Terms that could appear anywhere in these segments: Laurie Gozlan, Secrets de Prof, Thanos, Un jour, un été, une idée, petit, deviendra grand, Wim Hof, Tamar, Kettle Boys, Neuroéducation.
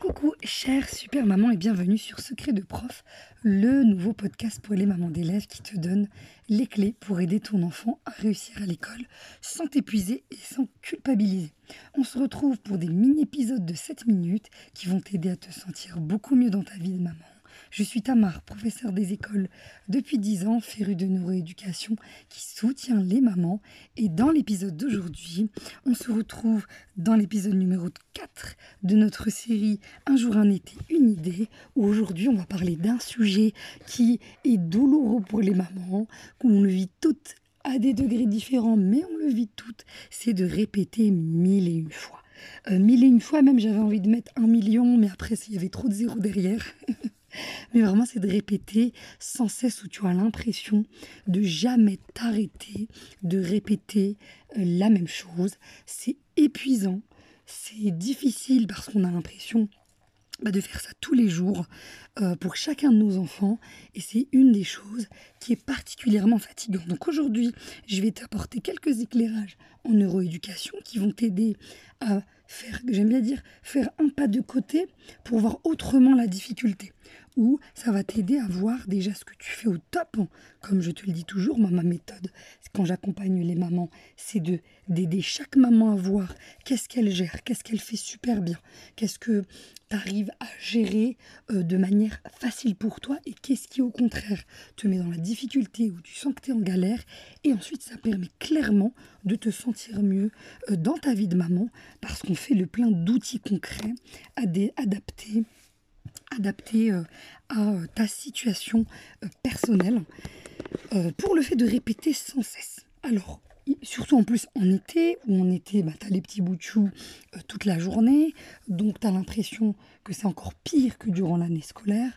Coucou chère super maman et bienvenue sur Secrets de Prof, le nouveau podcast pour les mamans d'élèves qui te donne les clés pour aider ton enfant à réussir à l'école sans t'épuiser et sans culpabiliser. On se retrouve pour des mini-épisodes de 7 minutes qui vont t'aider à te sentir beaucoup mieux dans ta vie de maman. Je suis Tamar, professeure des écoles depuis 10 ans, férue de neuroéducation qui soutient les mamans. Et dans l'épisode d'aujourd'hui, on se retrouve dans l'épisode numéro 4 de notre série « Un jour, un été, une idée » où aujourd'hui, on va parler d'un sujet qui est douloureux pour les mamans, qu'on le vit toutes à des degrés différents, mais on le vit toutes, c'est de répéter 1001 fois. 1001 fois, même j'avais envie de mettre 1 million, mais après, il y avait trop de zéros derrière. Mais vraiment, c'est de répéter sans cesse où tu as l'impression de jamais t'arrêter, de répéter la même chose. C'est épuisant, c'est difficile parce qu'on a l'impression de faire ça tous les jours pour chacun de nos enfants. Et c'est une des choses qui est particulièrement fatigante. Donc aujourd'hui, je vais t'apporter quelques éclairages en neuroéducation qui vont t'aider à faire, j'aime bien dire, faire un pas de côté pour voir autrement la difficulté. Ou ça va t'aider à voir déjà ce que tu fais au top. Comme je te le dis toujours, ma méthode, quand j'accompagne les mamans, c'est d'aider chaque maman à voir qu'est-ce qu'elle gère, qu'est-ce qu'elle fait super bien, qu'est-ce que tu arrives à gérer de manière facile pour toi et qu'est-ce qui au contraire te met dans la difficulté où tu sens que tu es en galère. Et ensuite, ça permet clairement de te sentir mieux dans ta vie de maman parce qu'on fait le plein d'outils concrets adaptés à ta situation personnelle pour le fait de répéter sans cesse. Alors, surtout en plus en été, où en été, tu as les petits bouts de choux toute la journée, donc tu as l'impression que c'est encore pire que durant l'année scolaire.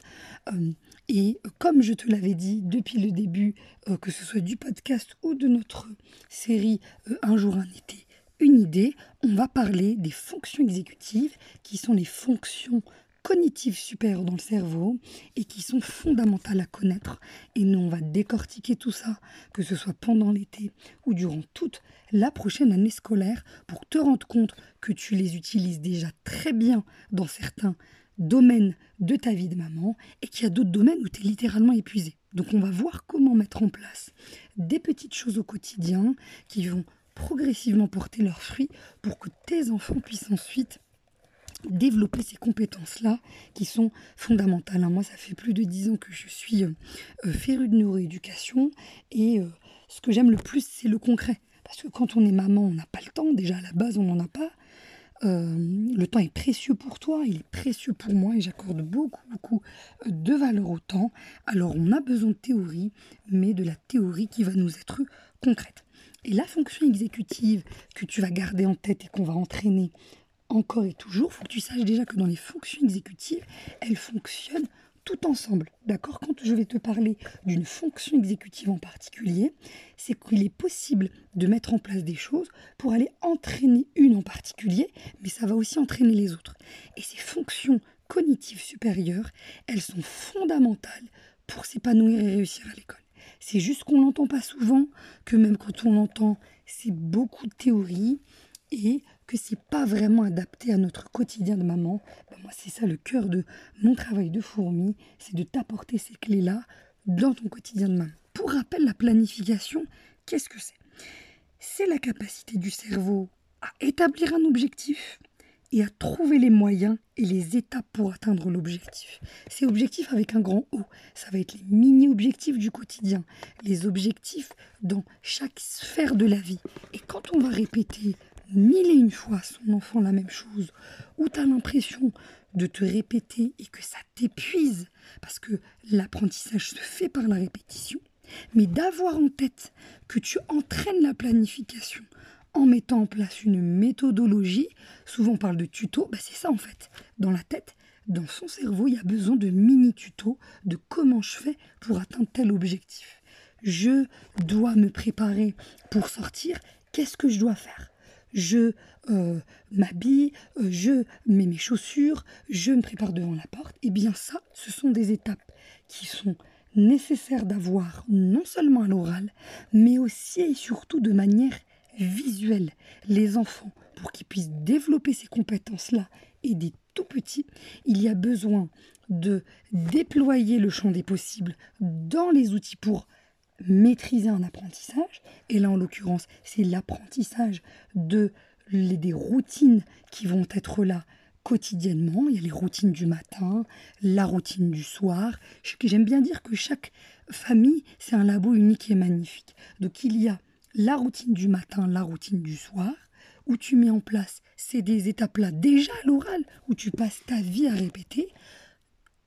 Et comme je te l'avais dit depuis le début, que ce soit du podcast ou de notre série « Un jour, un été, une idée », on va parler des fonctions exécutives qui sont les fonctions cognitives supérieures dans le cerveau et qui sont fondamentales à connaître. Et nous, on va décortiquer tout ça, que ce soit pendant l'été ou durant toute la prochaine année scolaire, pour te rendre compte que tu les utilises déjà très bien dans certains domaines de ta vie de maman et qu'il y a d'autres domaines où tu es littéralement épuisé. Donc, on va voir comment mettre en place des petites choses au quotidien qui vont progressivement porter leurs fruits pour que tes enfants puissent ensuite développer ces compétences-là qui sont fondamentales. Moi, ça fait plus de 10 ans que je suis férue de neuroéducation et ce que j'aime le plus, c'est le concret. Parce que quand on est maman, on n'a pas le temps. Déjà, à la base, on n'en a pas. Le temps est précieux pour toi, il est précieux pour moi et j'accorde beaucoup de valeur au temps. Alors, on a besoin de théorie, mais de la théorie qui va nous être concrète. Et la fonction exécutive que tu vas garder en tête et qu'on va entraîner encore et toujours, il faut que tu saches déjà que dans les fonctions exécutives, elles fonctionnent tout ensemble. D'accord ? Quand je vais te parler d'une fonction exécutive en particulier, c'est qu'il est possible de mettre en place des choses pour aller entraîner une en particulier, mais ça va aussi entraîner les autres. Et ces fonctions cognitives supérieures, elles sont fondamentales pour s'épanouir et réussir à l'école. C'est juste qu'on ne l'entend pas souvent, que même quand on l'entend, c'est beaucoup de théorie et que c'est pas vraiment adapté à notre quotidien de maman. Moi, c'est ça le cœur de mon travail de fourmi, c'est de t'apporter ces clés-là dans ton quotidien de maman. Pour rappel, la planification, qu'est-ce que c'est ? C'est la capacité du cerveau à établir un objectif et à trouver les moyens et les étapes pour atteindre l'objectif. Ces objectifs avec un grand O, ça va être les mini-objectifs du quotidien, les objectifs dans chaque sphère de la vie. Et quand on va répéter 1001 fois à son enfant la même chose, où tu as l'impression de te répéter et que ça t'épuise, parce que l'apprentissage se fait par la répétition, mais d'avoir en tête que tu entraînes la planification en mettant en place une méthodologie, souvent on parle de tuto, c'est ça en fait, dans la tête, dans son cerveau, il y a besoin de mini-tutos, de comment je fais pour atteindre tel objectif. Je dois me préparer pour sortir, qu'est-ce que je dois faire ? Je m'habille, je mets mes chaussures, je me prépare devant la porte. Eh bien ça, ce sont des étapes qui sont nécessaires d'avoir non seulement à l'oral, mais aussi et surtout de manière visuelle. Les enfants, pour qu'ils puissent développer ces compétences-là et des tout petits, il y a besoin de déployer le champ des possibles dans les outils pour maîtriser un apprentissage. Et là, en l'occurrence, c'est l'apprentissage des routines qui vont être là quotidiennement. Il y a les routines du matin, la routine du soir. J'aime bien dire que chaque famille, c'est un labo unique et magnifique. Donc, il y a la routine du matin, la routine du soir, où tu mets en place, c'est des étapes-là déjà à l'oral, où tu passes ta vie à répéter,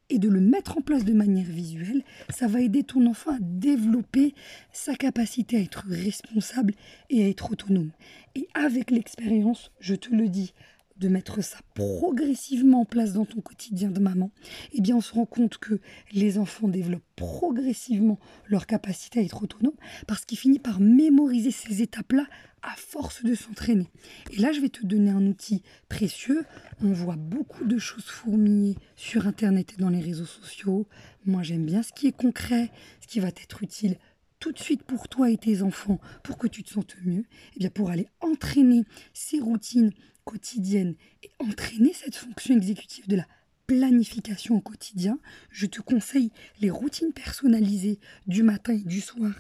et de le mettre en place de manière visuelle, ça va aider ton enfant à développer sa capacité à être responsable et à être autonome. Et avec l'expérience, je te le dis, de mettre ça progressivement en place dans ton quotidien de maman, eh bien on se rend compte que les enfants développent progressivement leur capacité à être autonome parce qu'ils finissent par mémoriser ces étapes-là à force de s'entraîner. Et là, je vais te donner un outil précieux. On voit beaucoup de choses fourmiller sur Internet et dans les réseaux sociaux. Moi, j'aime bien ce qui est concret, ce qui va t'être utile tout de suite pour toi et tes enfants, pour que tu te sentes mieux, eh bien pour aller entraîner ces routines quotidienne et entraîner cette fonction exécutive de la planification au quotidien, je te conseille les routines personnalisées du matin et du soir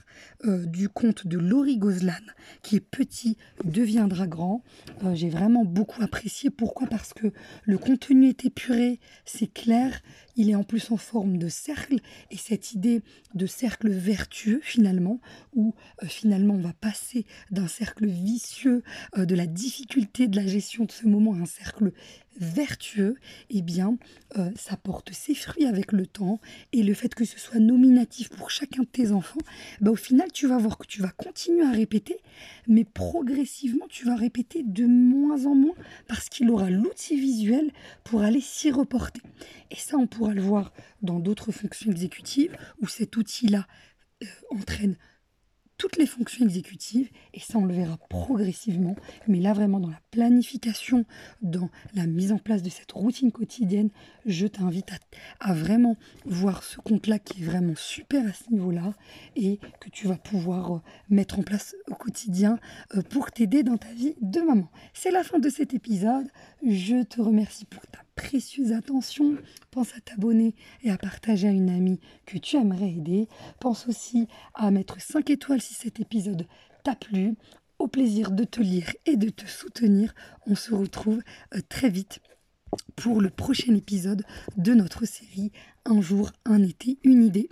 du conte de Laurie Gozlan qui est Petit, deviendra grand. J'ai vraiment beaucoup apprécié. Pourquoi ? Parce que le contenu est épuré, c'est clair, il est en plus en forme de cercle et cette idée de cercle vertueux finalement, où finalement on va passer d'un cercle vicieux de la difficulté de la gestion de ce moment à un cercle vertueux, eh bien ça porte ses fruits avec le temps et le fait que ce soit nominatif pour chacun de tes enfants, bah, au final tu vas voir que tu vas continuer à répéter mais progressivement tu vas répéter de moins en moins parce qu'il aura l'outil visuel pour aller s'y reporter. Et ça on pourra le voir dans d'autres fonctions exécutives où cet outil-là entraîne toutes les fonctions exécutives, et ça on le verra progressivement, mais là vraiment dans la planification, dans la mise en place de cette routine quotidienne, je t'invite à vraiment voir ce compte-là qui est vraiment super à ce niveau-là, et que tu vas pouvoir mettre en place au quotidien pour t'aider dans ta vie de maman. C'est la fin de cet épisode, je te remercie pour ta précieuse attention, pense à t'abonner et à partager à une amie que tu aimerais aider, pense aussi à mettre 5 étoiles si cet épisode t'a plu, au plaisir de te lire et de te soutenir, on se retrouve très vite pour le prochain épisode de notre série Un jour, un été, une idée.